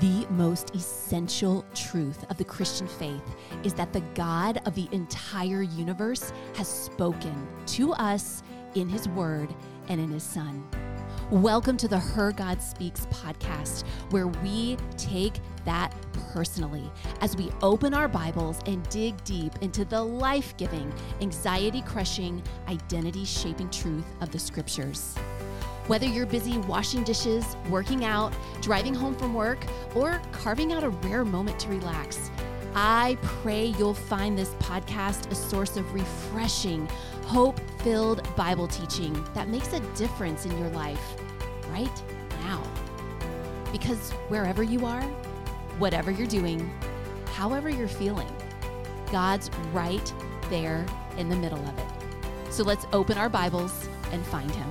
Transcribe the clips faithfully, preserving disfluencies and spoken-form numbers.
The most essential truth of the Christian faith is that the God of the entire universe has spoken to us in his word and in his son. Welcome to the Her God Speaks podcast, where we take that personally as we open our Bibles and dig deep into the life-giving, anxiety-crushing, identity-shaping truth of the scriptures. Whether you're busy washing dishes, working out, driving home from work, or carving out a rare moment to relax, I pray you'll find this podcast a source of refreshing, hope-filled Bible teaching that makes a difference in your life right now. Because wherever you are, whatever you're doing, however you're feeling, God's right there in the middle of it. So let's open our Bibles and find him.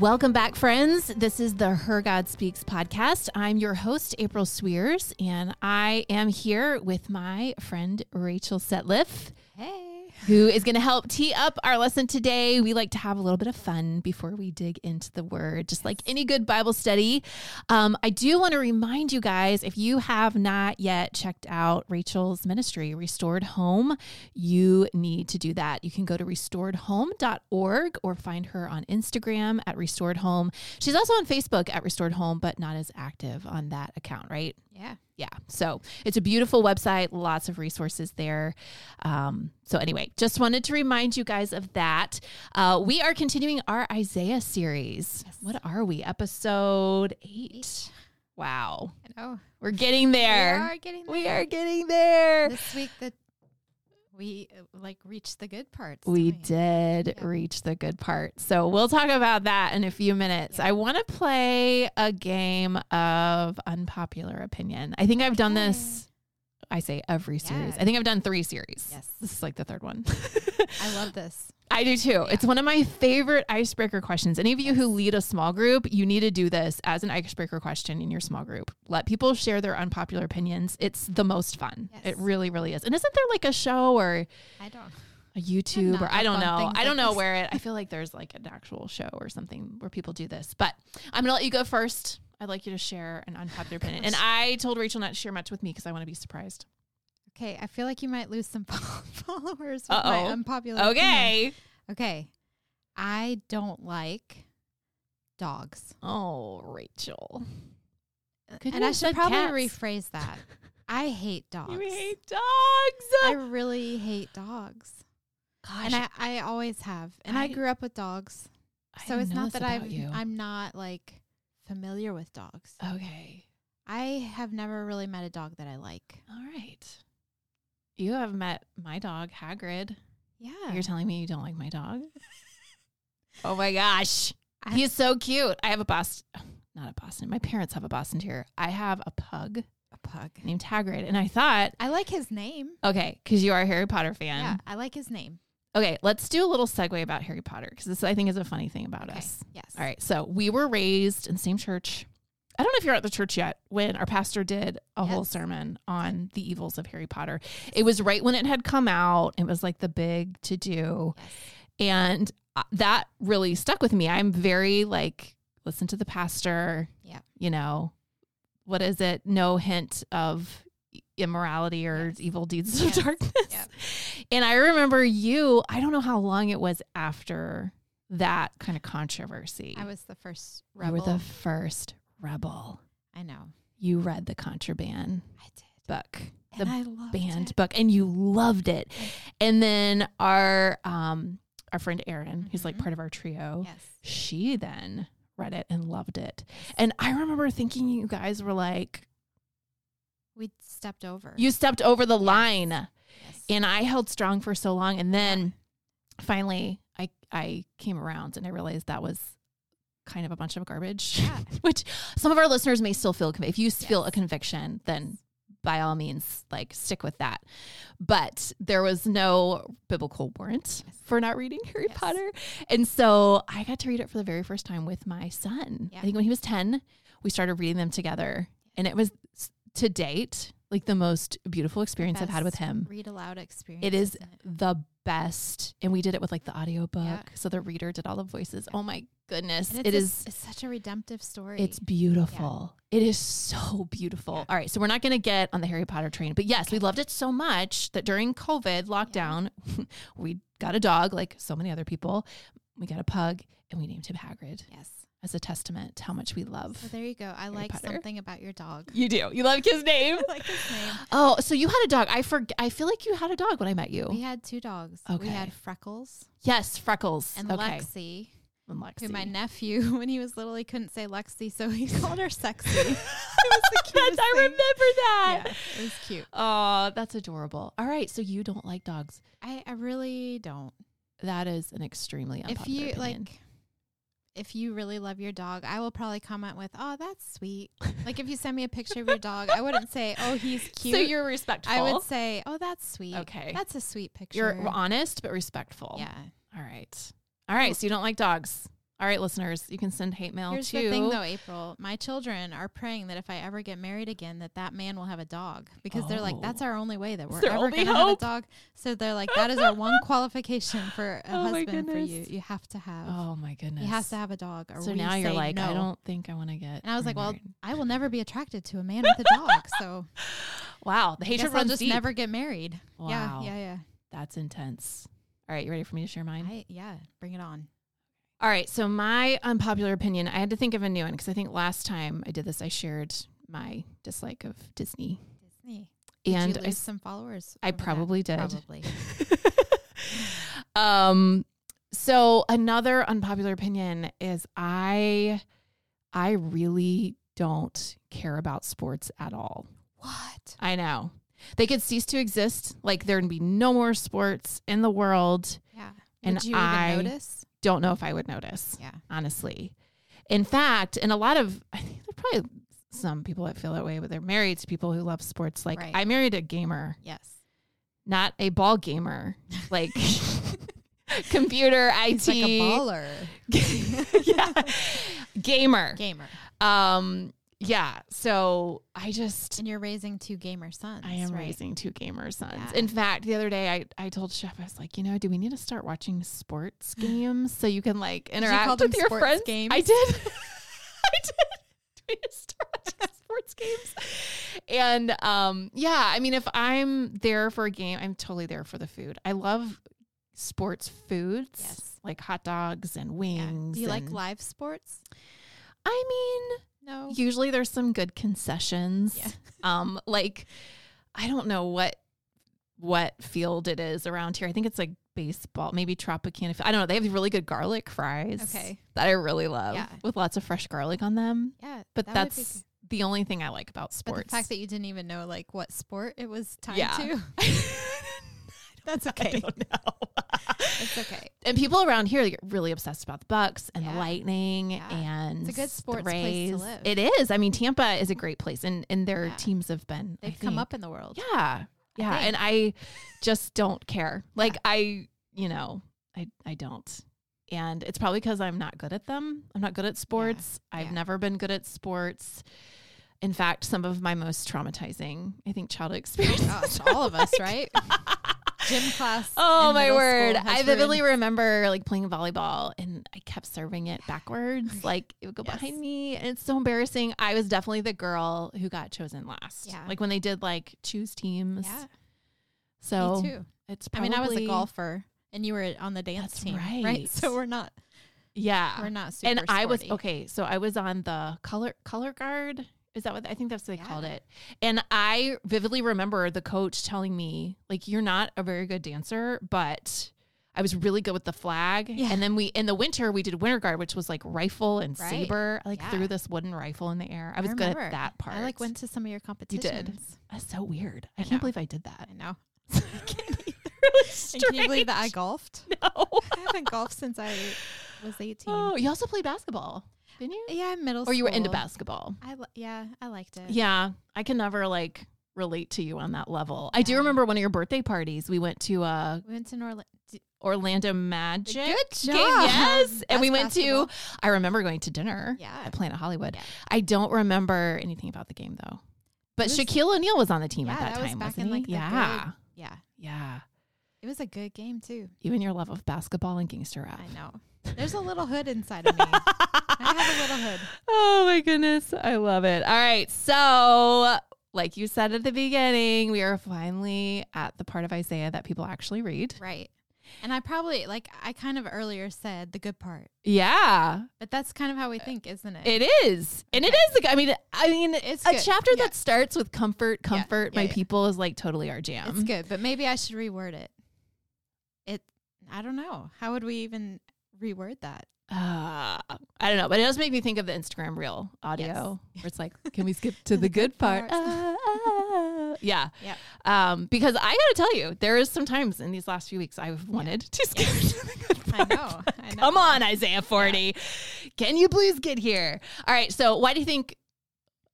Welcome back, friends. This is the Her God Speaks podcast. I'm your host, April Sweers, and I am here with my friend, Rachel Setliff. Hey. Who is going to help tee up our lesson today. We like to have a little bit of fun before we dig into the word, just yes. like any good Bible study. Um, I do want to remind you guys, if you have not yet checked out Rachel's ministry, Restored Home, you need to do that. You can go to restored home dot org or find her on Instagram at Restored Home. She's also on Facebook at Restored Home, but not as active on that account, right? Yeah. Yeah. So it's a beautiful website, lots of resources there. Um, so anyway, just wanted to remind you guys of that. Uh, we are continuing our Isaiah series. Yes. What are we? Episode eight. eight. Wow. I know. We're getting there. We are getting there. We are getting there. This week, the We like reached the good parts. We did yeah. reach the good part. So we'll talk about that in a few minutes. Yeah. I want to play a game of unpopular opinion. I think I've done okay. this. I say every series. Yeah. I think I've done three series. Yes. This is like the third one. I love this. I do too. Yeah. It's one of my favorite icebreaker questions. Any of you yes. who lead a small group, you need to do this as an icebreaker question in your small group. Let people share their unpopular opinions. It's the most fun. Yes. It really, really is. And isn't there like a show or I don't a YouTube or I don't know. I don't like know this. where it, I feel like there's like an actual show or something where people do this, but I'm going to let you go first. I'd like you to share an unpopular opinion. And I told Rachel not to share much with me because I want to be surprised. Okay, I feel like you might lose some followers with Uh-oh. my unpopular Okay. opinion. Okay. I don't like dogs. Oh, Rachel. Goodness, and I should probably cats. rephrase that. I hate dogs. You hate dogs. I really hate dogs. Gosh. And I, I always have. And I, I grew up with dogs. I so it's not that I'm you. I'm not like familiar with dogs. Okay. I have never really met a dog that I like. All right. You have met my dog, Hagrid. Yeah. You're telling me you don't like my dog? Oh my gosh. I, He's so cute. I have a Boston, not a Boston. My parents have a Boston Terrier. I have a pug. A pug. Named Hagrid. And I thought. I like his name. Okay. Because you are a Harry Potter fan. Yeah. I like his name. Okay. Let's do a little segue about Harry Potter. Because this, I think, is a funny thing about okay. us. Yes. All right. So we were raised in the same church. I don't know if you're at the church yet when our pastor did a yes. whole sermon on the evils of Harry Potter. It was right when it had come out. It was like the big to do. Yes. And that really stuck with me. I'm very like, listen to the pastor. Yeah. You know, what is it? No hint of immorality or yes. evil deeds yes. of darkness. Yep. And I remember you, I don't know how long it was after that kind of controversy. I was the first rebel. You were the first rebel. I know. You read the Contraband I did. book, and the I loved banned it. book, and you loved it. Yes. And then our um our friend Erin, mm-hmm. who's like part of our trio, yes. she then read it and loved it. And I remember thinking you guys were like, we stepped over. You stepped over the yes. line, yes. and I held strong for so long, and then yeah. finally I I came around and I realized that was kind of a bunch of garbage, yeah. which some of our listeners may still feel. If you yes. feel a conviction, then by all means, like stick with that. But there was no biblical warrant yes. for not reading Harry yes. Potter. And so I got to read it for the very first time with my son. Yeah. I think when he was ten, we started reading them together. And it was to date, like the most beautiful experience I've had with him. Read aloud experience. It is it? the best. And we did it with like the audiobook. Yeah. So the reader did all the voices. Yeah. Oh my goodness. It's it a, is it's such a redemptive story. It's beautiful. Yeah. It is so beautiful. Yeah. All right. So we're not going to get on the Harry Potter train, but yes, we loved it so much that during COVID lockdown, yeah. we got a dog like so many other people. We got a pug and we named him Hagrid. Yes. As a testament to how much we love. So there you go. I Harry like Potter. Something about your dog. You do. You like his name. I like his name. Oh, so you had a dog. I forget. I feel like you had a dog when I met you. We had two dogs. Okay. We had Freckles. Yes, Freckles. And okay. Lexi. And Lexi. Who my nephew, when he was little, he couldn't say Lexi, so he called her Sexy. It was the cutest yes, I remember that. Yeah, it was cute. Oh, that's adorable. All right. So you don't like dogs. I, I really don't. That is an extremely unpopular If you opinion. like... If you really love your dog, I will probably comment with, oh, that's sweet. Like if you send me a picture of your dog, I wouldn't say, oh, he's cute. So you're respectful. I would say, oh, that's sweet. Okay. That's a sweet picture. You're honest, but respectful. Yeah. All right. All right. So you don't like dogs. All right, listeners, you can send hate mail Here's too. Here's the thing though, April. My children are praying that if I ever get married again, that that man will have a dog because oh. they're like, that's our only way that we're ever going to have a dog. So they're like, that is our one qualification for a oh husband for you. You have to have. Oh my goodness. He has to have a dog. Or so we now you're like, no. I don't think I want to get And I was remarried. like, well, I will never be attracted to a man with a dog. So wow. The hatred runs just deep. Never get married. Wow. Yeah. Yeah. Yeah. That's intense. All right. You ready for me to share mine? I, yeah. Bring it on. All right. So my unpopular opinion, I had to think of a new one because I think last time I did this, I shared my dislike of Disney. Disney. Did and you lose I, some followers. I probably that? did. Probably. um, so another unpopular opinion is I, I really don't care about sports at all. What? I know. They could cease to exist. Like there'd be no more sports in the world. Yeah. And Did you I, even notice? Don't know if I would notice. Yeah. Honestly. In fact, and a lot of, I think there are probably some people that feel that way, but they're married to people who love sports. Like right. I married a gamer. Yes. Not a ball gamer. Like computer, He's I T. Like a baller. yeah. Gamer. Gamer. Um, yeah. So I just. And you're raising two gamer sons. I am right? raising two gamer sons. Yeah. In fact, the other day I, I told Chef, I was like, you know, do we need to start watching sports games so you can like interact you with your friends? Games? I did. I did. Do we need to start watching sports games? And um, yeah, I mean, if I'm there for a game, I'm totally there for the food. I love sports foods. Yes. Like hot dogs and wings. Yeah. Do you and, like live sports? I mean. No. Usually there's some good concessions. Yeah. Um, like, I don't know what what field it is around here. I think it's like baseball, maybe Tropicana. I don't know. They have really good garlic fries okay. that I really love yeah. with lots of fresh garlic on them. Yeah. But that that's be... the only thing I like about sports. But the fact that you didn't even know like what sport it was tied yeah. to. That's okay. I don't know. It's okay. And people around here get really obsessed about the Bucks and yeah. the Lightning yeah. and it's a good sports place to live. It is. I mean, Tampa is a great place, and and their yeah. teams have been they've I come think. up in the world. Yeah, yeah. I and I just don't care. Like yeah. I, you know, I I don't. And it's probably because I'm not good at them. I'm not good at sports. Yeah. I've yeah. never been good at sports. In fact, some of my most traumatizing, I think, childhood experiences. Oh gosh, all of us, like, right? Gym class. Oh my word. I vividly ruined. remember like playing volleyball and I kept serving it backwards. Like it would go yes. behind me and it's so embarrassing. I was definitely the girl who got chosen last. Yeah. Like when they did like choose teams. Yeah. So me too. It's probably. I mean, I was a golfer and you were on the dance that's team. Right. Right. So we're not. Yeah. We're not super And sporty. I was, okay. So I was on the color, color guard. Is that what I think that's what they yeah. called it? And I vividly remember the coach telling me, like, you're not a very good dancer, but I was really good with the flag. Yeah. And then we, in the winter, we did winter guard, which was like rifle and right. saber. I like yeah. threw this wooden rifle in the air. I, I was remember. good at that part. I like went to some of your competitions. You did. That's so weird. I, I can't believe I did that. I know. I can't either. Can you believe that I golfed? No. I haven't golfed since I was eighteen. Oh, you also play basketball. Didn't you? Yeah, middle or school. Or you were into basketball. I li- Yeah, I liked it. Yeah, I can never like relate to you on that level. Yeah. I do remember one of your birthday parties. We went to uh, we went to Norla- Orlando Magic. Good job. Game, yes. That's and we went basketball. to, I remember going to dinner yeah. at Planet Hollywood. Yeah. I don't remember anything about the game though. But was, Shaquille O'Neal was on the team yeah, at that, that time, was back wasn't in, he? Like, yeah. Good, yeah. Yeah. It was a good game, too. You and your love of basketball and gangster rap. I know. There's a little hood inside of me. I have a little hood. Oh, my goodness. I love it. All right. So, like you said at the beginning, we are finally at the part of Isaiah that people actually read. Right. And I probably, like, I kind of earlier said the good part. Yeah. But that's kind of how we think, isn't it? It is. And okay. it is. I mean, I mean, it's a good. chapter yeah. that starts with comfort, comfort, yeah. Yeah, my yeah. people is, like, totally our jam. It's good. But maybe I should reword it. It, I don't know. How would we even reword that? Uh, I don't know, but it does make me think of the Instagram reel audio yes. where it's like, can we skip to the good part? uh, uh, yeah. Yep. Um, because I gotta tell you, there is some times in these last few weeks I've wanted yeah. to skip yeah. to the good part. I know. I know. Come on, Isaiah forty. Yeah. Can you please get here? All right. So why do you think,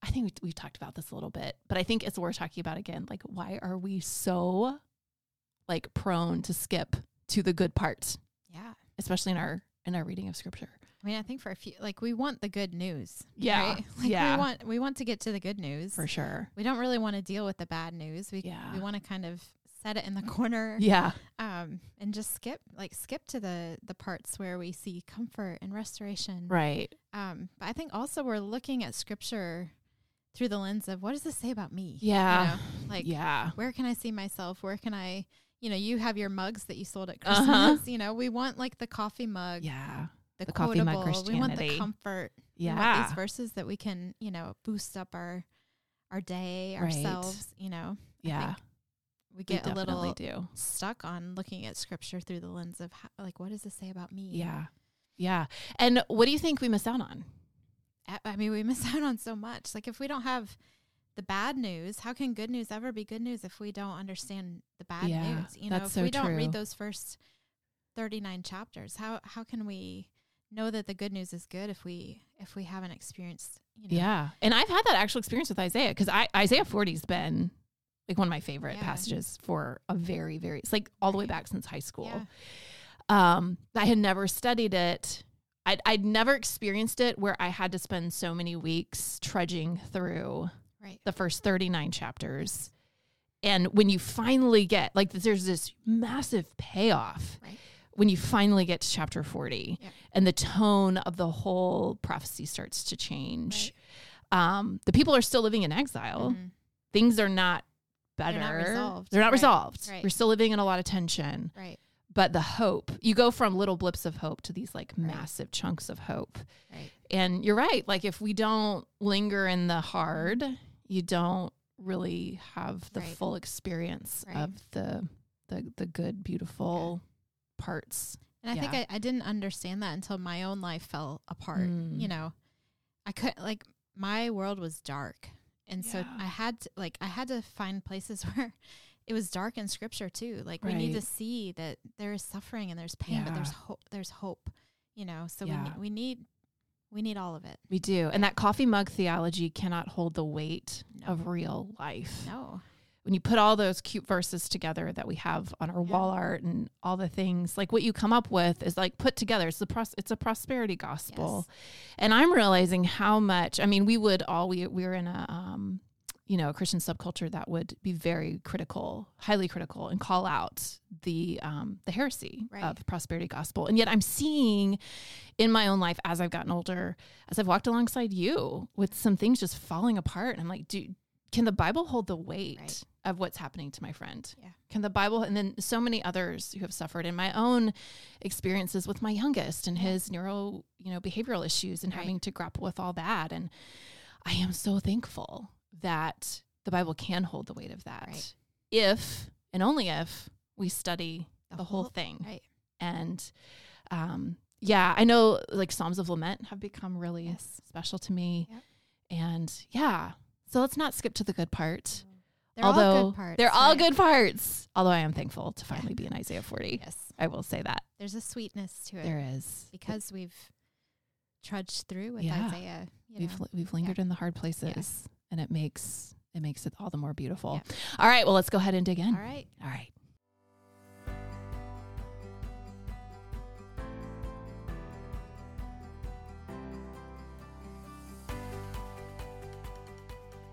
I think we, we've talked about this a little bit, but I think it's worth talking about again. Like, why are we so like prone to skip to the good part? Yeah. Especially in our, in our reading of scripture. I mean, I think for a few, like we want the good news. Yeah. Right? Like yeah. we want, we want to get to the good news. For sure. We don't really want to deal with the bad news. We, yeah. we want to kind of set it in the corner. Yeah. Um, and just skip, like skip to the, the parts where we see comfort and restoration. Right. Um, but I think also we're looking at scripture through the lens of what does this say about me? Yeah. You know? Like, yeah. where can I see myself? Where can I, you know, you have your mugs that you sold at Christmas. Uh-huh. You know, we want like the coffee mug. Yeah. The, the coffee mug Christianity. We want the comfort. Yeah. We want these verses that we can, you know, boost up our, our day, right. ourselves, you know. Yeah. I think we get we a little do. stuck on looking at scripture through the lens of how, like, what does this say about me? Yeah. Yeah. And what do you think we miss out on? I mean, we miss out on so much. Like if we don't have the bad news, how can good news ever be good news if we don't understand the bad yeah, news? You know, if so we true. don't read those first thirty-nine chapters, how, how can we know that the good news is good if we, if we haven't experienced, you know? Yeah. And I've had that actual experience with Isaiah. Cause I, Isaiah forty has been like one of my favorite yeah. passages for a very, very, it's like all the way back since high school. Yeah. Um, I had never studied it. I'd, I'd never experienced it where I had to spend so many weeks trudging through right. the first thirty-nine chapters. And when you finally get, like, there's this massive payoff right. when you finally get to chapter forty yeah. and the tone of the whole prophecy starts to change. Right. Um, the people are still living in exile. Mm-hmm. Things are not better. They're not resolved. They're not right. resolved. Right. We're still living in a lot of tension. Right. But the hope, you go from little blips of hope to these like right. massive chunks of hope. Right. And you're right. Like if we don't linger in the hard, you don't really have the right. full experience right. of the, the, the good, beautiful yeah. parts. And I yeah. think I, I didn't understand that until my own life fell apart. Mm. You know, I couldn't, like my world was dark. And yeah. so I had to, like, I had to find places where it was dark in scripture too. Like right. we need to see that there is suffering and there's pain, yeah. but there's hope, there's hope, you know? So yeah. we, ne- we need, we need all of it. We do. And that coffee mug theology cannot hold the weight no. of real life. No. When you put all those cute verses together that we have on our yeah. wall art and all the things, like what you come up with is like put together. It's the pros- it's a prosperity gospel. Yes. And I'm realizing how much, I mean, we would all, we, we were in a, um, you know, a Christian subculture that would be very critical, highly critical, and call out the um, the heresy right. of the prosperity gospel. And yet I'm seeing in my own life as I've gotten older, as I've walked alongside you with some things just falling apart. And I'm like, dude, can the Bible hold the weight right. of what's happening to my friend? Yeah. Can the Bible, and then so many others who have suffered in my own experiences with my youngest and yeah. his neuro, you know, behavioral issues and right. having to grapple with all that. And I am so thankful that the Bible can hold the weight of that right. if and only if we study the, the whole, whole thing. Right. And um, yeah, I know like Psalms of Lament have become really yes. special to me. Yep. And yeah, so let's not skip to the good part. They're Although, all good parts. They're right? all good parts. Although I am thankful to finally yeah. be in Isaiah forty. Yes. I will say that. There's a sweetness to it. There is. Because it, we've trudged through with yeah. Isaiah. You we've know? We've lingered yeah. in the hard places. Yes. And it makes it makes it all the more beautiful. Yeah. All right, well, let's go ahead and dig in. All right. All right.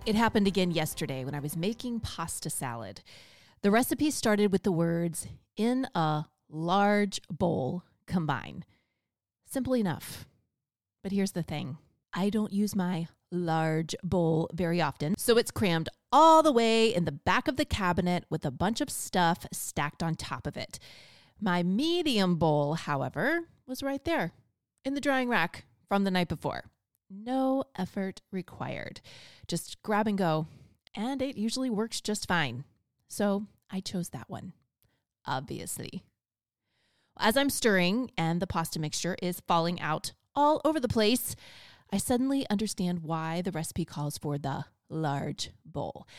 It happened again yesterday when I was making pasta salad. The recipe started with the words, in a large bowl, combine. Simple enough. But here's the thing. I don't use my large bowl very often, so it's crammed all the way in the back of the cabinet with a bunch of stuff stacked on top of it. My medium bowl, however, was right there in the drying rack from the night before. No effort required. Just grab and go, and it usually works just fine. So I chose that one, obviously. As I'm stirring and the pasta mixture is falling out all over the place, I suddenly understand why the recipe calls for the large bowl.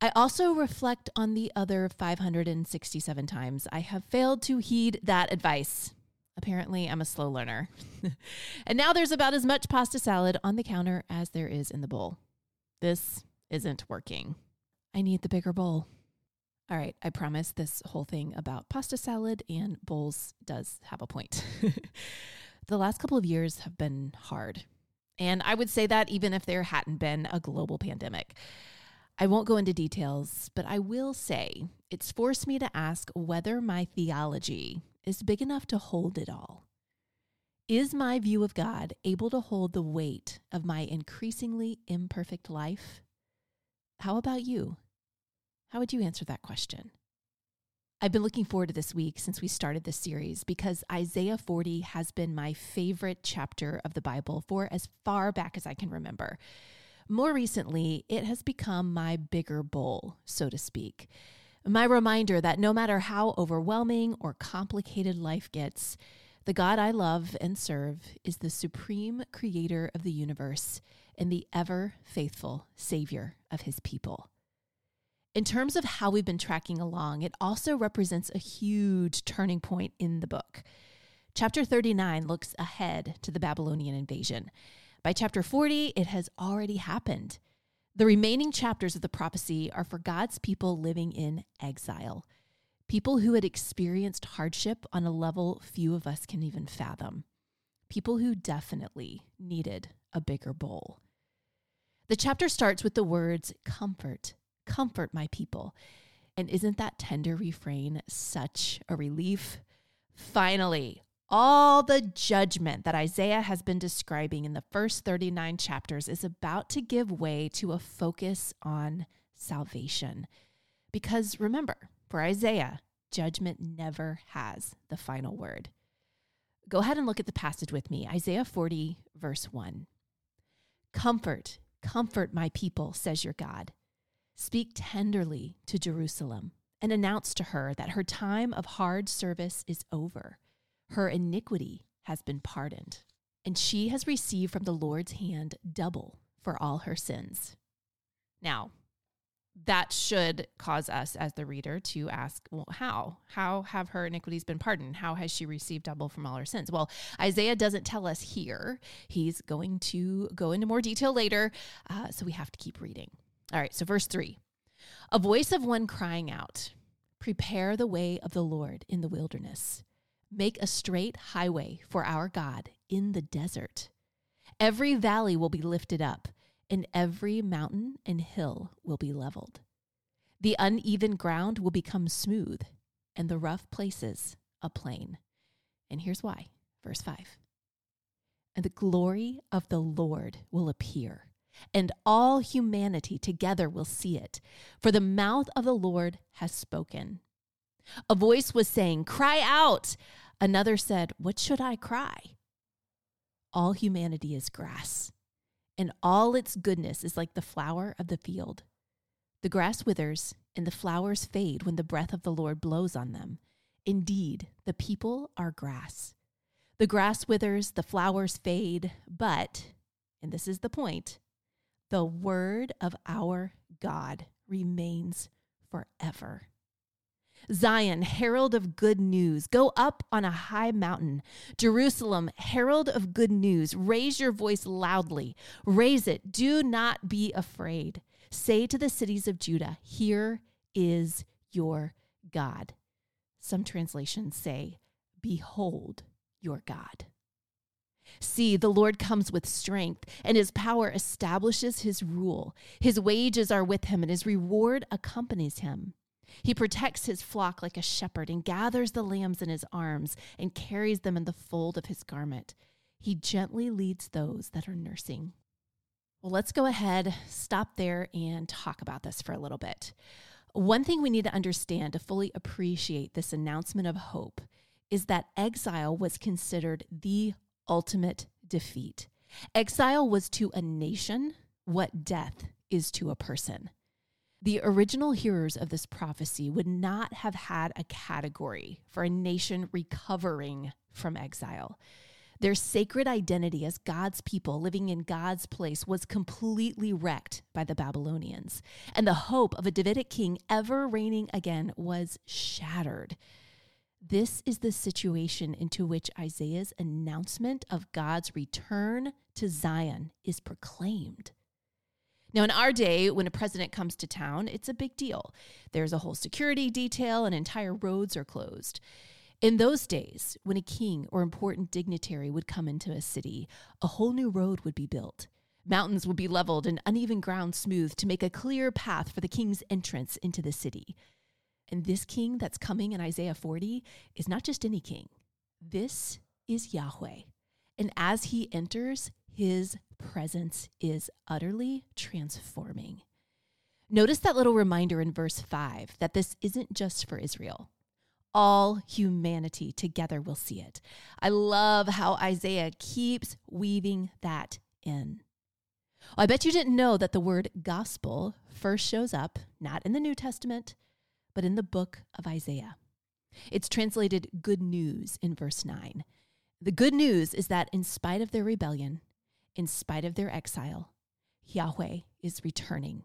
I also reflect on the other five hundred sixty-seven times I have failed to heed that advice. Apparently, I'm a slow learner. And now there's about as much pasta salad on the counter as there is in the bowl. This isn't working. I need the bigger bowl. All right, I promise this whole thing about pasta salad and bowls does have a point. The last couple of years have been hard. And I would say that even if there hadn't been a global pandemic. I won't go into details, but I will say it's forced me to ask whether my theology is big enough to hold it all. Is my view of God able to hold the weight of my increasingly imperfect life? How about you? How would you answer that question? I've been looking forward to this week since we started this series because Isaiah forty has been my favorite chapter of the Bible for as far back as I can remember. More recently, it has become my bigger bowl, so to speak. My reminder that no matter how overwhelming or complicated life gets, the God I love and serve is the supreme creator of the universe and the ever-faithful Savior of his people. In terms of how we've been tracking along, it also represents a huge turning point in the book. Chapter thirty-nine looks ahead to the Babylonian invasion. By chapter forty, it has already happened. The remaining chapters of the prophecy are for God's people living in exile, people who had experienced hardship on a level few of us can even fathom, people who definitely needed a bigger bowl. The chapter starts with the words, comfort. Comfort my people. And isn't that tender refrain such a relief? Finally, all the judgment that Isaiah has been describing in the first thirty-nine chapters is about to give way to a focus on salvation. Because remember, for Isaiah, judgment never has the final word. Go ahead and look at the passage with me, Isaiah forty, verse one. Comfort, comfort my people, says your God. Speak tenderly to Jerusalem and announce to her that her time of hard service is over. Her iniquity has been pardoned, and she has received from the Lord's hand double for all her sins. Now, that should cause us as the reader to ask, well, how? How have her iniquities been pardoned? How has she received double from all her sins? Well, Isaiah doesn't tell us here. He's going to go into more detail later, uh, so we have to keep reading. All right, so verse three, a voice of one crying out, prepare the way of the Lord in the wilderness. Make a straight highway for our God in the desert. Every valley will be lifted up, and every mountain and hill will be leveled. The uneven ground will become smooth, and the rough places a plain. And here's why, verse five. And the glory of the Lord will appear, and all humanity together will see it, for the mouth of the Lord has spoken. A voice was saying, cry out. Another said, what should I cry? All humanity is grass, and all its goodness is like the flower of the field. The grass withers, and the flowers fade when the breath of the Lord blows on them. Indeed, the people are grass. The grass withers, the flowers fade, but, and this is the point, the word of our God remains forever. Zion, herald of good news, go up on a high mountain. Jerusalem, herald of good news, raise your voice loudly. Raise it, do not be afraid. Say to the cities of Judah, here is your God. Some translations say, behold your God. See, the Lord comes with strength, and his power establishes his rule. His wages are with him, and his reward accompanies him. He protects his flock like a shepherd and gathers the lambs in his arms and carries them in the fold of his garment. He gently leads those that are nursing. Well, let's go ahead, stop there, and talk about this for a little bit. One thing we need to understand to fully appreciate this announcement of hope is that exile was considered the ultimate defeat. Exile was to a nation what death is to a person. The original hearers of this prophecy would not have had a category for a nation recovering from exile. Their sacred identity as God's people living in God's place was completely wrecked by the Babylonians, and the hope of a Davidic king ever reigning again was shattered. This is the situation into which Isaiah's announcement of God's return to Zion is proclaimed. Now, in our day, when a president comes to town, it's a big deal. There's a whole security detail and entire roads are closed. In those days, when a king or important dignitary would come into a city, a whole new road would be built. Mountains would be leveled and uneven ground smoothed to make a clear path for the king's entrance into the city. And this king that's coming in Isaiah forty is not just any king. This is Yahweh. And as he enters, his presence is utterly transforming. Notice that little reminder in verse five that this isn't just for Israel. All humanity together will see it. I love how Isaiah keeps weaving that in. I bet you didn't know that the word gospel first shows up, not in the New Testament, but in the book of Isaiah. It's translated good news in verse nine. The good news is that in spite of their rebellion, in spite of their exile, Yahweh is returning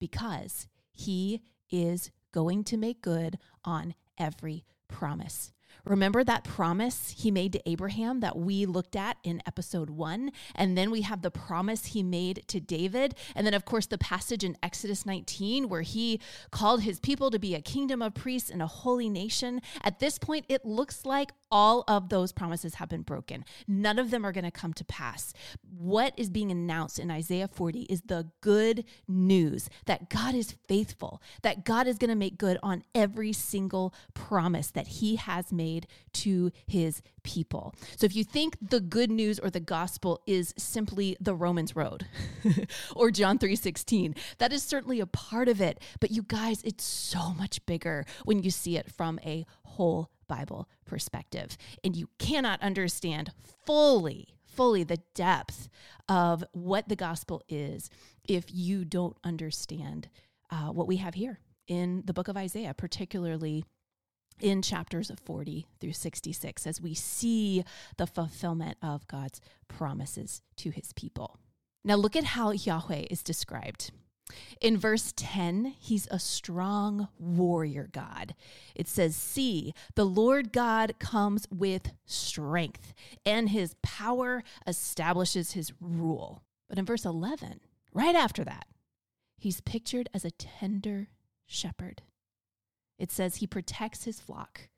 because he is going to make good on every promise. Remember that promise he made to Abraham that we looked at in episode one? And then we have the promise he made to David. And then, of course, the passage in Exodus nineteen where he called his people to be a kingdom of priests and a holy nation. At this point, it looks like all of those promises have been broken. None of them are going to come to pass. What is being announced in Isaiah forty is the good news that God is faithful, that God is going to make good on every single promise that he has made Made to his people. So if you think the good news or the gospel is simply the Romans Road or John three sixteen, that is certainly a part of it. But you guys, it's so much bigger when you see it from a whole Bible perspective. And you cannot understand fully, fully the depth of what the gospel is if you don't understand uh, what we have here in the book of Isaiah, particularly in chapters forty through sixty-six, as we see the fulfillment of God's promises to his people. Now look at how Yahweh is described. In verse ten, he's a strong warrior God. It says, "See, the Lord God comes with strength, and his power establishes his rule." But in verse eleven, right after that, he's pictured as a tender shepherd. It says he protects his flock.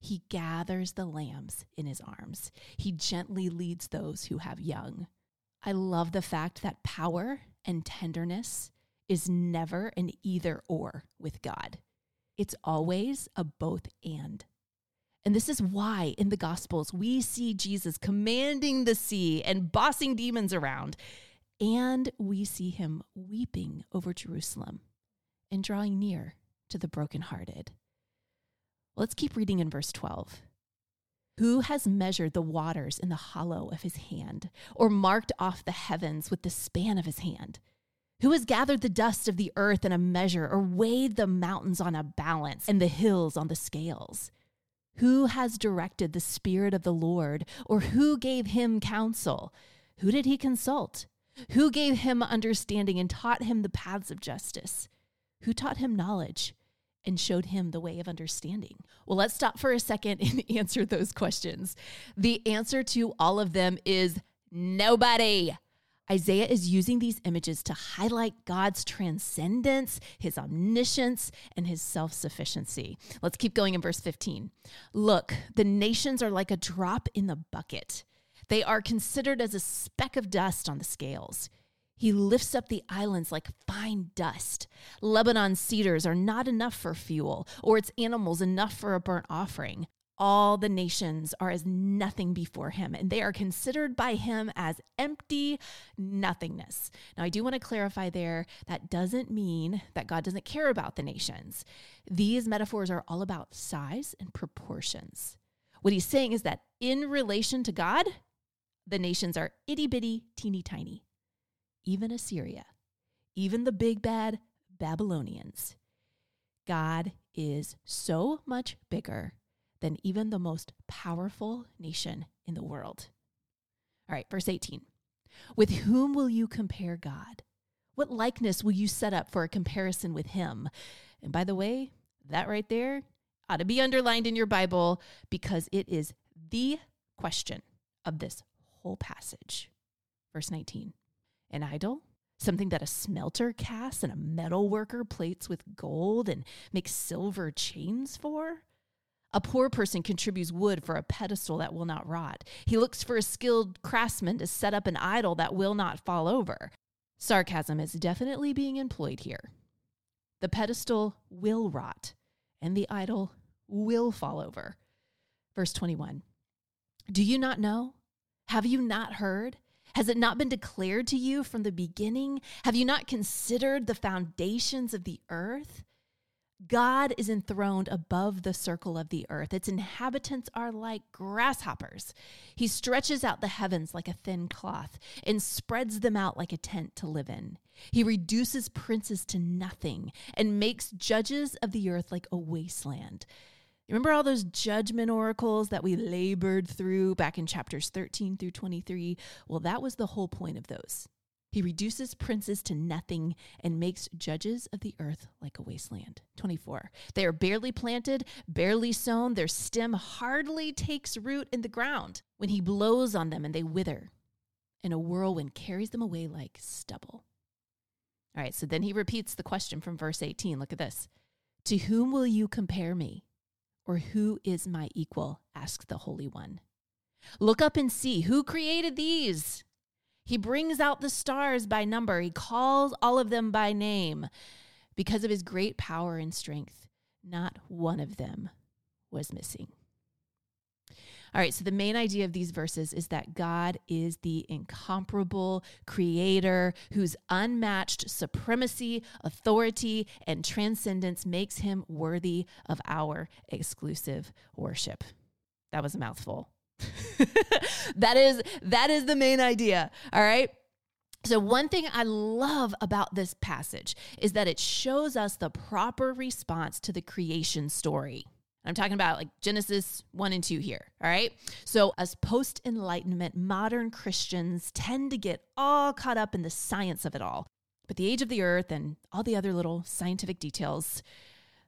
He gathers the lambs in his arms. He gently leads those who have young. I love the fact that power and tenderness is never an either or with God. It's always a both and. And this is why in the Gospels we see Jesus commanding the sea and bossing demons around. And we see him weeping over Jerusalem and drawing near to the brokenhearted. Let's keep reading in verse twelve. "Who has measured the waters in the hollow of his hand, or marked off the heavens with the span of his hand? Who has gathered the dust of the earth in a measure, or weighed the mountains on a balance, and the hills on the scales? Who has directed the Spirit of the Lord, or who gave him counsel? Who did he consult? Who gave him understanding and taught him the paths of justice? Who taught him knowledge and showed him the way of understanding?" Well, let's stop for a second and answer those questions. The answer to all of them is nobody. Isaiah is using these images to highlight God's transcendence, his omniscience, and his self-sufficiency. Let's keep going in verse fifteen. "Look, the nations are like a drop in the bucket. They are considered as a speck of dust on the scales. He lifts up the islands like fine dust. Lebanon cedars are not enough for fuel, or its animals enough for a burnt offering. All the nations are as nothing before him, and they are considered by him as empty nothingness. Now, I do want to clarify there, that doesn't mean that God doesn't care about the nations. These metaphors are all about size and proportions. What he's saying is that in relation to God, the nations are itty-bitty, teeny-tiny. Even Assyria, even the big bad Babylonians. God is so much bigger than even the most powerful nation in the world. All right, verse eighteen. With whom will you compare God? What likeness will you set up for a comparison with him? And by the way, that right there ought to be underlined in your Bible because it is the question of this whole passage. Verse nineteen. An idol, something that a smelter casts and a metal worker plates with gold and makes silver chains for? A poor person contributes wood for a pedestal that will not rot. He looks for a skilled craftsman to set up an idol that will not fall over. Sarcasm is definitely being employed here. The pedestal will rot, and the idol will fall over. Verse twenty-one, do you not know? Have you not heard? Has it not been declared to you from the beginning? Have you not considered the foundations of the earth? God is enthroned above the circle of the earth. Its inhabitants are like grasshoppers. He stretches out the heavens like a thin cloth and spreads them out like a tent to live in. He reduces princes to nothing and makes judges of the earth like a wasteland. Remember all those judgment oracles that we labored through back in chapters thirteen through twenty-three? Well, that was the whole point of those. He reduces princes to nothing and makes judges of the earth like a wasteland. twenty-four, they are barely planted, barely sown. Their stem hardly takes root in the ground. When he blows on them and they wither, and a whirlwind carries them away like stubble. All right, so then he repeats the question from verse eighteen. Look at this. To whom will you compare me? Or who is my equal? Asks the Holy One. Look up and see who created these. He brings out the stars by number. He calls all of them by name. Because of his great power and strength, not one of them was missing. All right, so the main idea of these verses is that God is the incomparable creator whose unmatched supremacy, authority, and transcendence makes him worthy of our exclusive worship. That was a mouthful. That is that is the main idea, all right? So one thing I love about this passage is that it shows us the proper response to the creation story. I'm talking about like Genesis one and two here, all right? So as post-Enlightenment modern Christians tend to get all caught up in the science of it all. But the age of the earth and all the other little scientific details,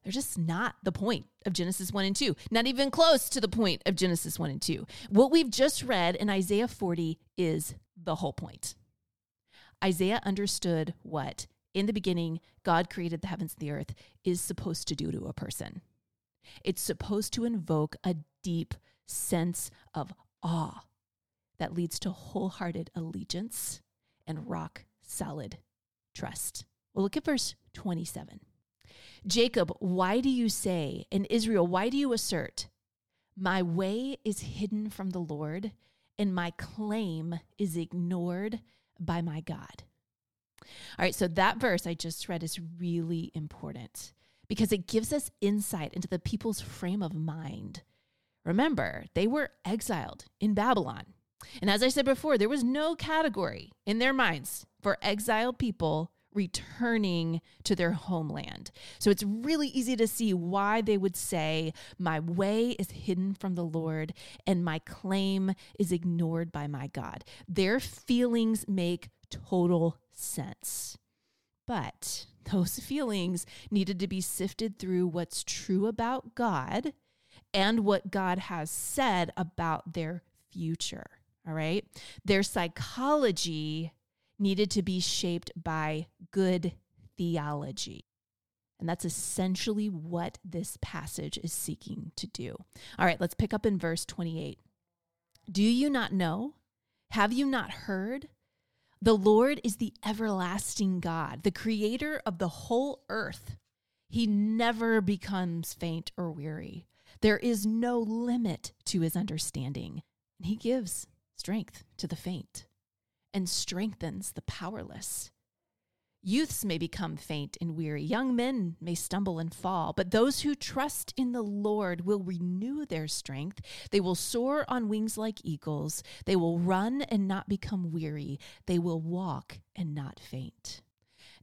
they're just not the point of Genesis one and two, not even close to the point of Genesis one and two. What we've just read in Isaiah forty is the whole point. Isaiah understood what, in the beginning, God created the heavens and the earth, is supposed to do to a person. It's supposed to invoke a deep sense of awe that leads to wholehearted allegiance and rock-solid trust. Well, look at verse twenty-seven. Jacob, why do you say, and Israel, why do you assert, my way is hidden from the Lord, and my claim is ignored by my God? All right, so that verse I just read is really important because it gives us insight into the people's frame of mind. Remember, they were exiled in Babylon. And as I said before, there was no category in their minds for exiled people returning to their homeland. So it's really easy to see why they would say, my way is hidden from the Lord and my claim is ignored by my God. Their feelings make total sense. But those feelings needed to be sifted through what's true about God and what God has said about their future, all right? Their psychology needed to be shaped by good theology. And that's essentially what this passage is seeking to do. All right, let's pick up in verse twenty-eight. Do you not know? Have you not heard? The Lord is the everlasting God, the creator of the whole earth. He never becomes faint or weary. There is no limit to his understanding. He gives strength to the faint and strengthens the powerless. Youths may become faint and weary. Young men may stumble and fall, but those who trust in the Lord will renew their strength. They will soar on wings like eagles. They will run and not become weary. They will walk and not faint.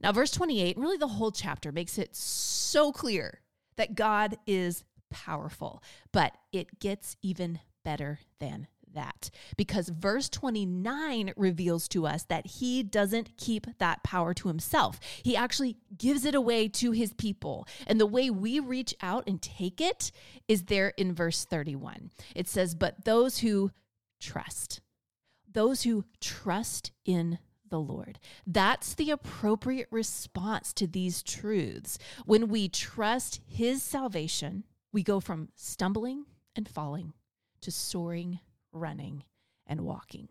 Now, verse twenty-eight, really the whole chapter, makes it so clear that God is powerful, but it gets even better than that, because verse twenty-nine reveals to us that he doesn't keep that power to himself. He actually gives it away to his people. And the way we reach out and take it is there in verse thirty-one. It says, but those who trust, those who trust in the Lord. That's the appropriate response to these truths. When we trust his salvation, we go from stumbling and falling to soaring, running, and walking.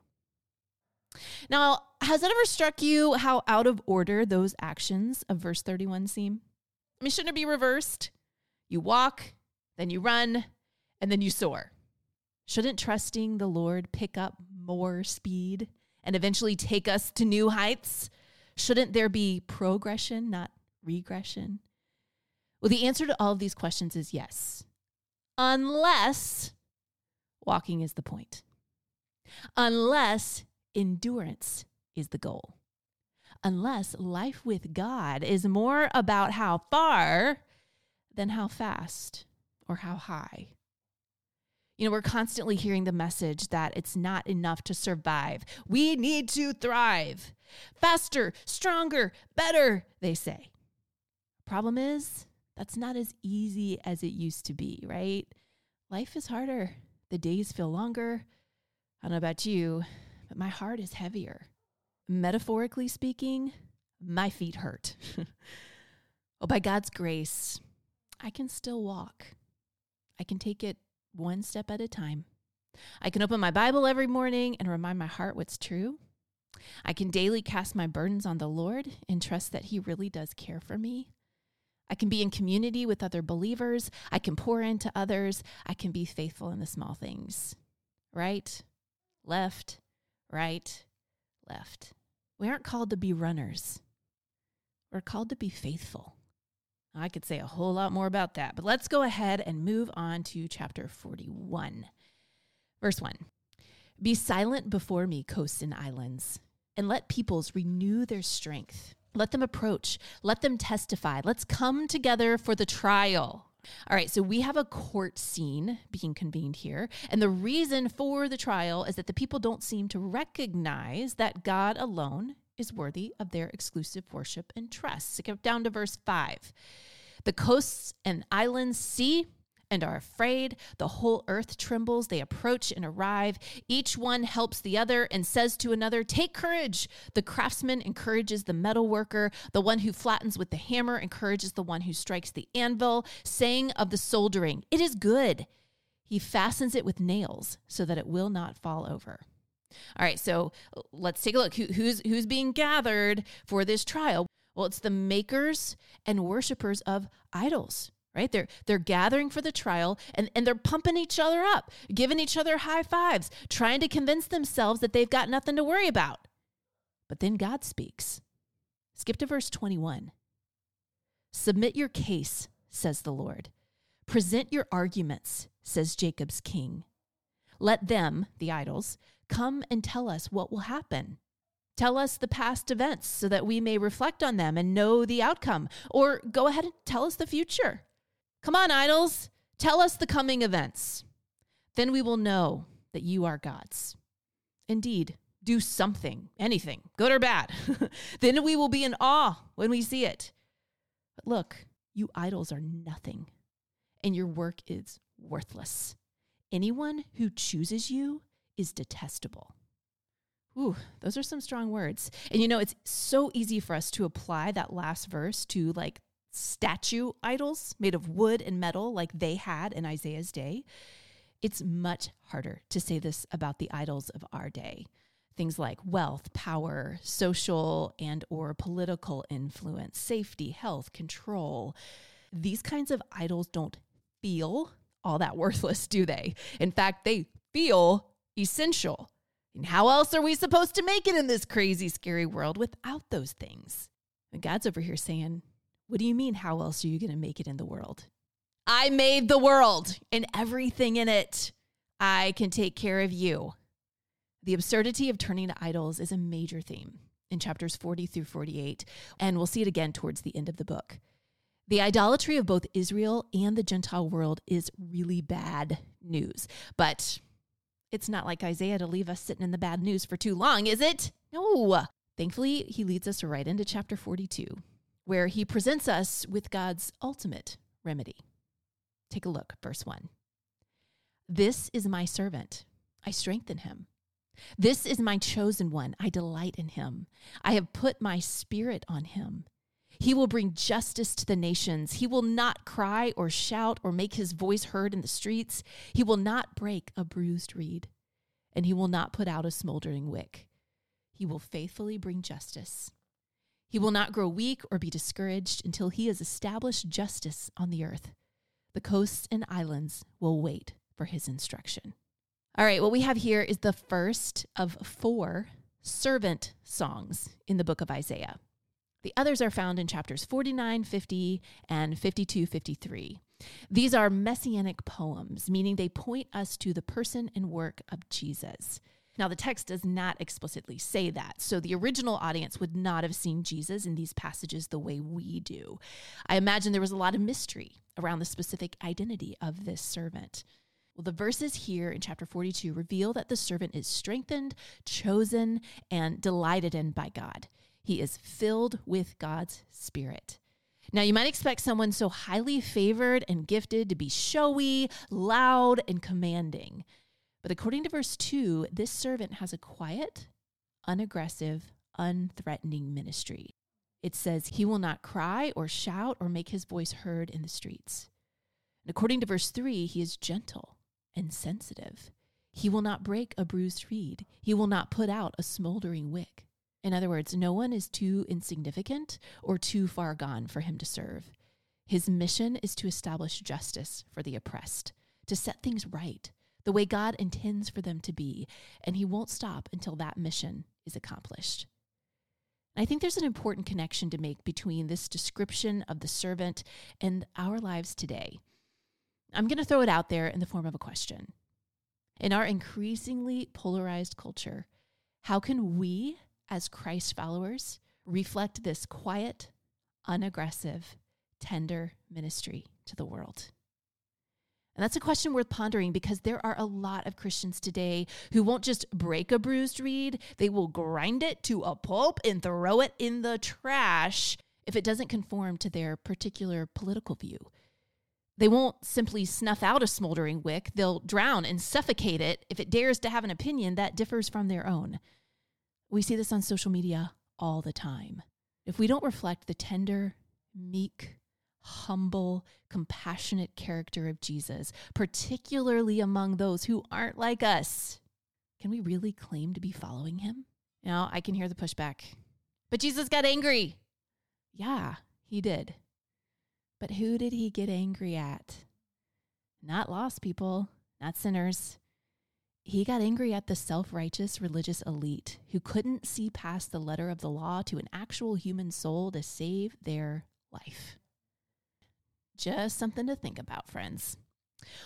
Now, has that ever struck you how out of order those actions of verse thirty-one seem? I mean, shouldn't it be reversed? You walk, then you run, and then you soar. Shouldn't trusting the Lord pick up more speed and eventually take us to new heights? Shouldn't there be progression, not regression? Well, the answer to all of these questions is yes, unless walking is the point, unless endurance is the goal, unless life with God is more about how far than how fast or how high. You know, we're constantly hearing the message that it's not enough to survive. We need to thrive. Faster, stronger, better, they say. Problem is, that's not as easy as it used to be, right? Life is harder. The days feel longer. I don't know about you, but my heart is heavier. Metaphorically speaking, my feet hurt. Oh, by God's grace, I can still walk. I can take it one step at a time. I can open my Bible every morning and remind my heart what's true. I can daily cast my burdens on the Lord and trust that he really does care for me. I can be in community with other believers. I can pour into others. I can be faithful in the small things. Right, left, right, left. We aren't called to be runners. We're called to be faithful. I could say a whole lot more about that, but let's go ahead and move on to chapter forty-one. Verse one, be silent before me, coasts and islands, and let peoples renew their strength. Let them approach. Let them testify. Let's come together for the trial. All right, so we have a court scene being convened here. And the reason for the trial is that the people don't seem to recognize that God alone is worthy of their exclusive worship and trust. So get down to verse five. The coasts and islands see and are afraid. The whole earth trembles. They approach and arrive. Each one helps the other and says to another, take courage. The craftsman encourages the metal worker. The one who flattens with the hammer encourages the one who strikes the anvil, saying of the soldering, it is good. He fastens it with nails so that it will not fall over. All right, so let's take a look. Who, who's, who's being gathered for this trial? Well, it's the makers and worshipers of idols. Right? They're, they're gathering for the trial and, and they're pumping each other up, giving each other high fives, trying to convince themselves that they've got nothing to worry about. But then God speaks. Skip to verse twenty-one. Submit your case, says the Lord. Present your arguments, says Jacob's king. Let them, the idols, come and tell us what will happen. Tell us the past events so that we may reflect on them and know the outcome. Or go ahead and tell us the future. Come on, idols, tell us the coming events. Then we will know that you are gods. Indeed, do something, anything, good or bad. Then we will be in awe when we see it. But look, you idols are nothing, and your work is worthless. Anyone who chooses you is detestable. Ooh, those are some strong words. And you know, it's so easy for us to apply that last verse to like statue idols made of wood and metal like they had in Isaiah's day. It's much harder to say this about the idols of our day. things like wealth, power, social and or political influence, safety, health, control. These kinds of idols don't feel all that worthless, do they? In fact, they feel essential. And how else are we supposed to make it in this crazy, scary world without those things? And God's over here saying, what do you mean, how else are you going to make it in the world? I made the world and everything in it. I can take care of you. The absurdity of turning to idols is a major theme in chapters forty through forty-eight, and we'll see it again towards the end of the book. The idolatry of both Israel and the Gentile world is really bad news, but it's not like Isaiah to leave us sitting in the bad news for too long, is it? No. Thankfully, he leads us right into chapter forty-two, where he presents us with God's ultimate remedy. Take a look, verse one. This is my servant. I strengthen him. This is my chosen one. I delight in him. I have put my spirit on him. He will bring justice to the nations. He will not cry or shout or make his voice heard in the streets. He will not break a bruised reed, and he will not put out a smoldering wick. He will faithfully bring justice. He will not grow weak or be discouraged until he has established justice on the earth. The coasts and islands will wait for his instruction. All right, what we have here is the first of four servant songs in the book of Isaiah. The others are found in chapters forty-nine, fifty, and fifty-two, fifty-three. These are messianic poems, meaning they point us to the person and work of Jesus. Now, the text does not explicitly say that, so the original audience would not have seen Jesus in these passages the way we do. I imagine there was a lot of mystery around the specific identity of this servant. Well, the verses here in chapter forty-two reveal that the servant is strengthened, chosen, and delighted in by God. He is filled with God's Spirit. Now, you might expect someone so highly favored and gifted to be showy, loud, and commanding. But according to verse two, this servant has a quiet, unaggressive, unthreatening ministry. It says he will not cry or shout or make his voice heard in the streets. And according to verse three, he is gentle and sensitive. He will not break a bruised reed. He will not put out a smoldering wick. In other words, no one is too insignificant or too far gone for him to serve. His mission is to establish justice for the oppressed, to set things right, the way God intends for them to be, and he won't stop until that mission is accomplished. I think there's an important connection to make between this description of the servant and our lives today. I'm going to throw it out there in the form of a question. In our increasingly polarized culture, how can we, as Christ followers, reflect this quiet, unaggressive, tender ministry to the world? And that's a question worth pondering because there are a lot of Christians today who won't just break a bruised reed, they will grind it to a pulp and throw it in the trash if it doesn't conform to their particular political view. They won't simply snuff out a smoldering wick, they'll drown and suffocate it if it dares to have an opinion that differs from their own. We see this on social media all the time. If we don't reflect the tender, meek, humble, compassionate character of Jesus, particularly among those who aren't like us, can we really claim to be following him? Now, I can hear the pushback, but Jesus got angry. Yeah, he did. But who did he get angry at? Not lost people, not sinners. He got angry at the self-righteous religious elite who couldn't see past the letter of the law to an actual human soul to save their life. Just something to think about, friends.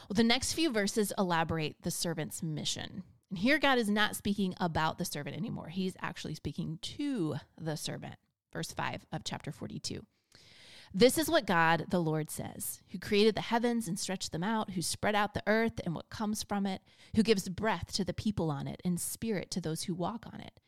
Well, the next few verses elaborate the servant's mission. And here God is not speaking about the servant anymore. He's actually speaking to the servant. Verse five of chapter forty-two. This is what God, the Lord, says, who created the heavens and stretched them out, who spread out the earth and what comes from it, who gives breath to the people on it and spirit to those who walk on it.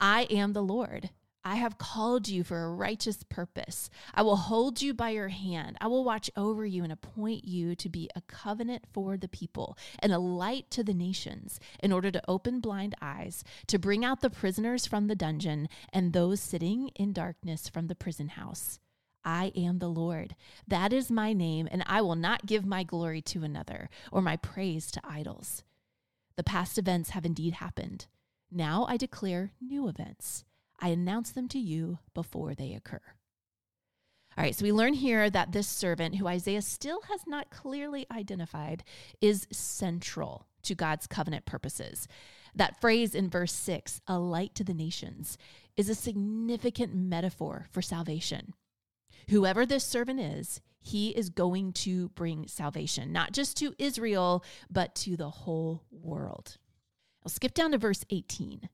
I am the Lord. I have called you for a righteous purpose. I will hold you by your hand. I will watch over you and appoint you to be a covenant for the people and a light to the nations in order to open blind eyes, to bring out the prisoners from the dungeon and those sitting in darkness from the prison house. I am the Lord. That is my name, and I will not give my glory to another or my praise to idols. The past events have indeed happened. Now I declare new events. I announce them to you before they occur. All right, so we learn here that this servant, who Isaiah still has not clearly identified, is central to God's covenant purposes. That phrase in verse six, a light to the nations, is a significant metaphor for salvation. Whoever this servant is, he is going to bring salvation, not just to Israel, but to the whole world. I'll skip down to verse eighteen.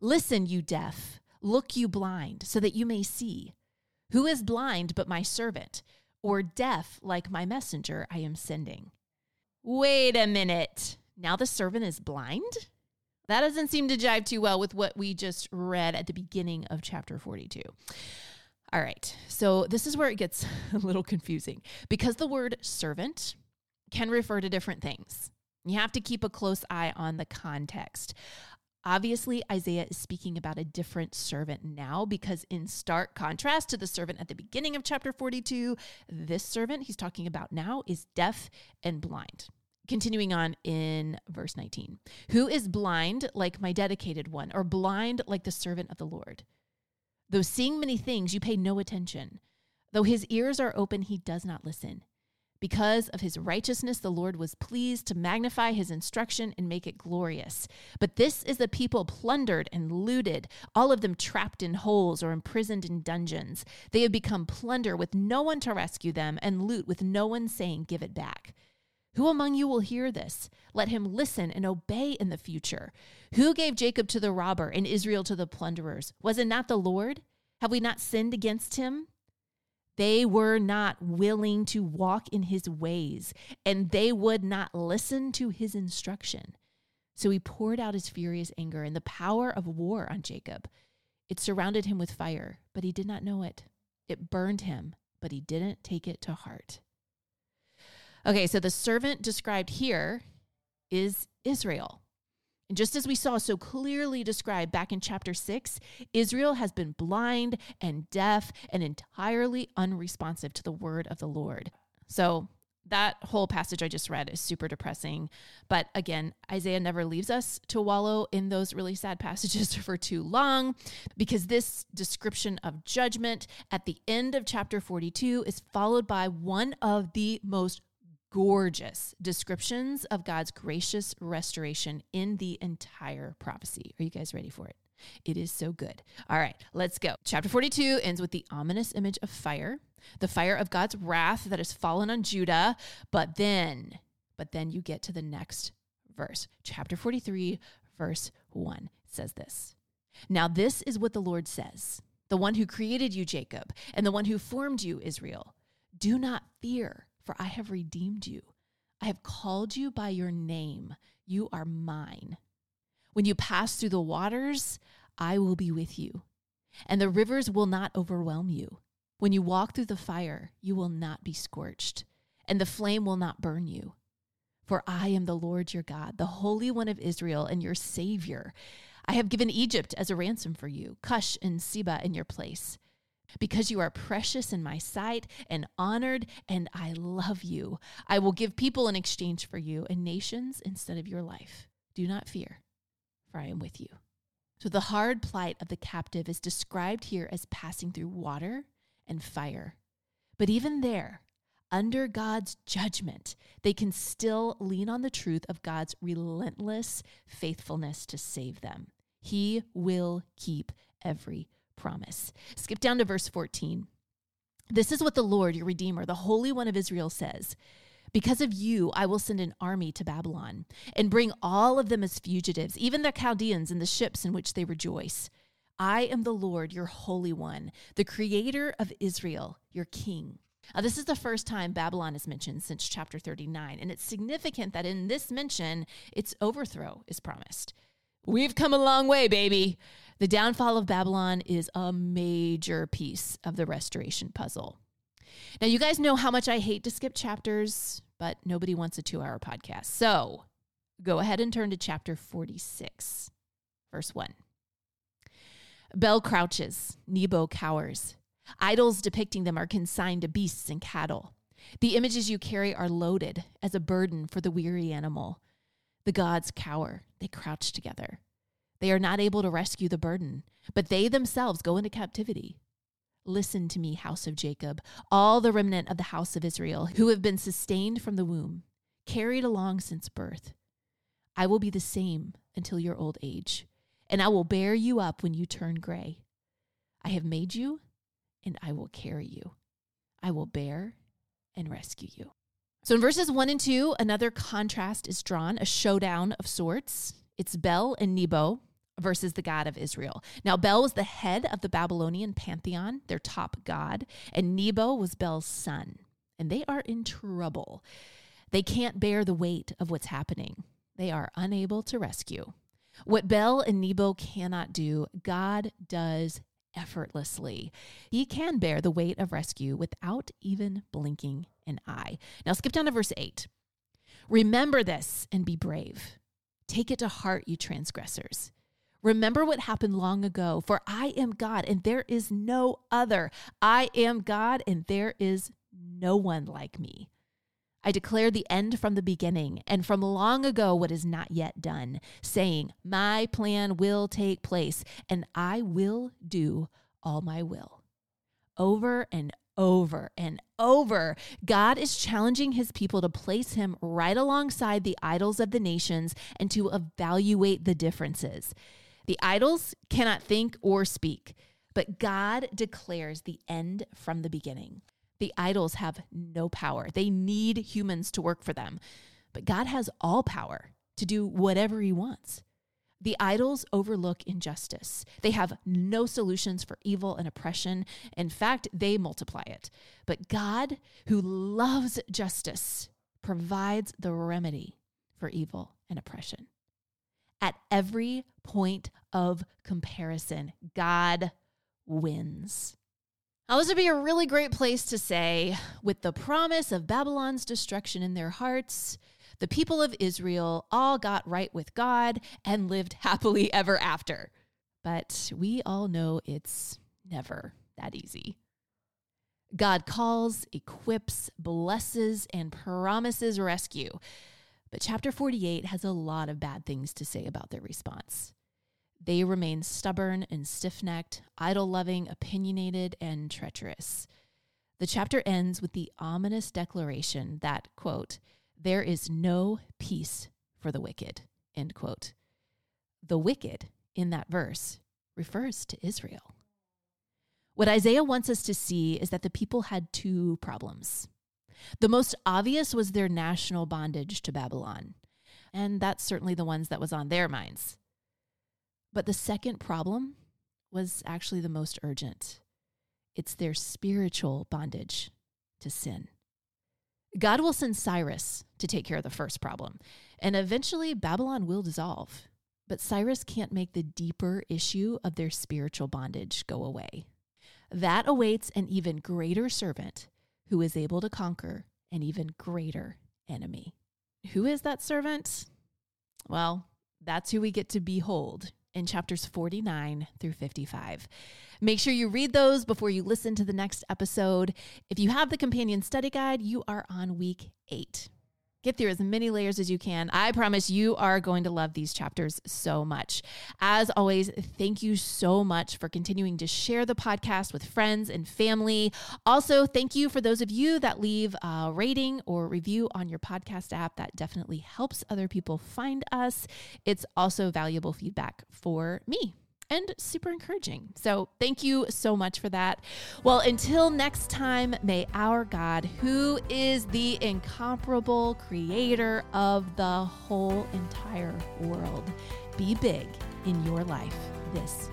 Listen, you deaf, look, you blind, so that you may see. Who is blind but my servant, or deaf like my messenger I am sending? Wait a minute. Now the servant is blind? That doesn't seem to jive too well with what we just read at the beginning of chapter forty-two. All right, so this is where it gets a little confusing, because the word servant can refer to different things. You have to keep a close eye on the context. Obviously, Isaiah is speaking about a different servant now, because in stark contrast to the servant at the beginning of chapter forty-two, this servant he's talking about now is deaf and blind. Continuing on in verse nineteen, who is blind like my dedicated one, or blind like the servant of the Lord? Though seeing many things, you pay no attention. Though his ears are open, he does not listen. Because of his righteousness, the Lord was pleased to magnify his instruction and make it glorious. But this is the people plundered and looted, all of them trapped in holes or imprisoned in dungeons. They have become plunder with no one to rescue them, and loot with no one saying, give it back. Who among you will hear this? Let him listen and obey in the future. Who gave Jacob to the robber and Israel to the plunderers? Was it not the Lord? Have we not sinned against him? They were not willing to walk in his ways, and they would not listen to his instruction. So he poured out his furious anger and the power of war on Jacob. It surrounded him with fire, but he did not know it. It burned him, but he didn't take it to heart. Okay, so the servant described here is Israel. And just as we saw so clearly described back in chapter six, Israel has been blind and deaf and entirely unresponsive to the word of the Lord. So that whole passage I just read is super depressing. But again, Isaiah never leaves us to wallow in those really sad passages for too long, because this description of judgment at the end of chapter forty-two is followed by one of the most gorgeous descriptions of God's gracious restoration in the entire prophecy. Are you guys ready for it? It is so good. All right, let's go. Chapter forty-two ends with the ominous image of fire, the fire of God's wrath that has fallen on Judah. But then, but then you get to the next verse. Chapter forty-three, verse one says this. Now this is what the Lord says, the one who created you, Jacob, and the one who formed you, Israel. Do not fear, for I have redeemed you. I have called you by your name. You are mine. When you pass through the waters, I will be with you, and the rivers will not overwhelm you. When you walk through the fire, you will not be scorched, and the flame will not burn you. For I am the Lord your God, the Holy One of Israel, and your Savior. I have given Egypt as a ransom for you, Cush and Seba in your place. Because you are precious in my sight and honored, and I love you, I will give people in exchange for you and nations instead of your life. Do not fear, for I am with you. So the hard plight of the captive is described here as passing through water and fire. But even there, under God's judgment, they can still lean on the truth of God's relentless faithfulness to save them. He will keep every promise. Skip down to verse fourteen. This is what the Lord, your Redeemer, the Holy One of Israel says. Because of you, I will send an army to Babylon and bring all of them as fugitives, even the Chaldeans and the ships in which they rejoice. I am the Lord, your Holy One, the Creator of Israel, your King. Now, this is the first time Babylon is mentioned since chapter thirty-nine, and it's significant that in this mention, its overthrow is promised. We've come a long way, baby. The downfall of Babylon is a major piece of the restoration puzzle. Now, you guys know how much I hate to skip chapters, but nobody wants a two-hour podcast. So go ahead and turn to chapter forty-six, verse one. Bel crouches, Nebo cowers. Idols depicting them are consigned to beasts and cattle. The images you carry are loaded as a burden for the weary animal. The gods cower, they crouch together. They are not able to rescue the burden, but they themselves go into captivity. Listen to me, house of Jacob, all the remnant of the house of Israel, who have been sustained from the womb, carried along since birth. I will be the same until your old age, and I will bear you up when you turn gray. I have made you, and I will carry you. I will bear and rescue you. So in verses one and two, another contrast is drawn, a showdown of sorts. It's Bel and Nebo versus the God of Israel. Now, Bel was the head of the Babylonian pantheon, their top god, and Nebo was Bel's son. And they are in trouble. They can't bear the weight of what's happening. They are unable to rescue. What Bel and Nebo cannot do, God does effortlessly. He can bear the weight of rescue without even blinking an eye. Now skip down to verse eight. Remember this and be brave. Take it to heart, you transgressors. Remember what happened long ago, for I am God and there is no other. I am God and there is no one like me. I declare the end from the beginning and from long ago what is not yet done, saying, my plan will take place and I will do all my will. Over and over and over, God is challenging his people to place him right alongside the idols of the nations and to evaluate the differences. The idols cannot think or speak, but God declares the end from the beginning. The idols have no power. They need humans to work for them. But God has all power to do whatever he wants. The idols overlook injustice. They have no solutions for evil and oppression. In fact, they multiply it. But God, who loves justice, provides the remedy for evil and oppression. At every point of comparison, God wins. Now, this would be a really great place to say, with the promise of Babylon's destruction in their hearts, the people of Israel all got right with God and lived happily ever after. But we all know it's never that easy. God calls, equips, blesses, and promises rescue. But chapter forty-eight has a lot of bad things to say about their response. They remain stubborn and stiff-necked, idol-loving, opinionated, and treacherous. The chapter ends with the ominous declaration that, quote, there is no peace for the wicked, end quote. The wicked in that verse refers to Israel. What Isaiah wants us to see is that the people had two problems. The most obvious was their national bondage to Babylon, and that's certainly the ones that was on their minds. But the second problem was actually the most urgent. It's their spiritual bondage to sin. God will send Cyrus to take care of the first problem, and eventually Babylon will dissolve. But Cyrus can't make the deeper issue of their spiritual bondage go away. That awaits an even greater servant who is able to conquer an even greater enemy. Who is that servant? Well, that's who we get to behold in chapters forty-nine through fifty-five. Make sure you read those before you listen to the next episode. If you have the companion study guide, you are on week eight. Get through as many layers as you can. I promise you are going to love these chapters so much. As always, thank you so much for continuing to share the podcast with friends and family. Also, thank you for those of you that leave a rating or review on your podcast app. That definitely helps other people find us. It's also valuable feedback for me. And super encouraging. So thank you so much for that. Well, until next time, may our God, who is the incomparable creator of the whole entire world, be big in your life this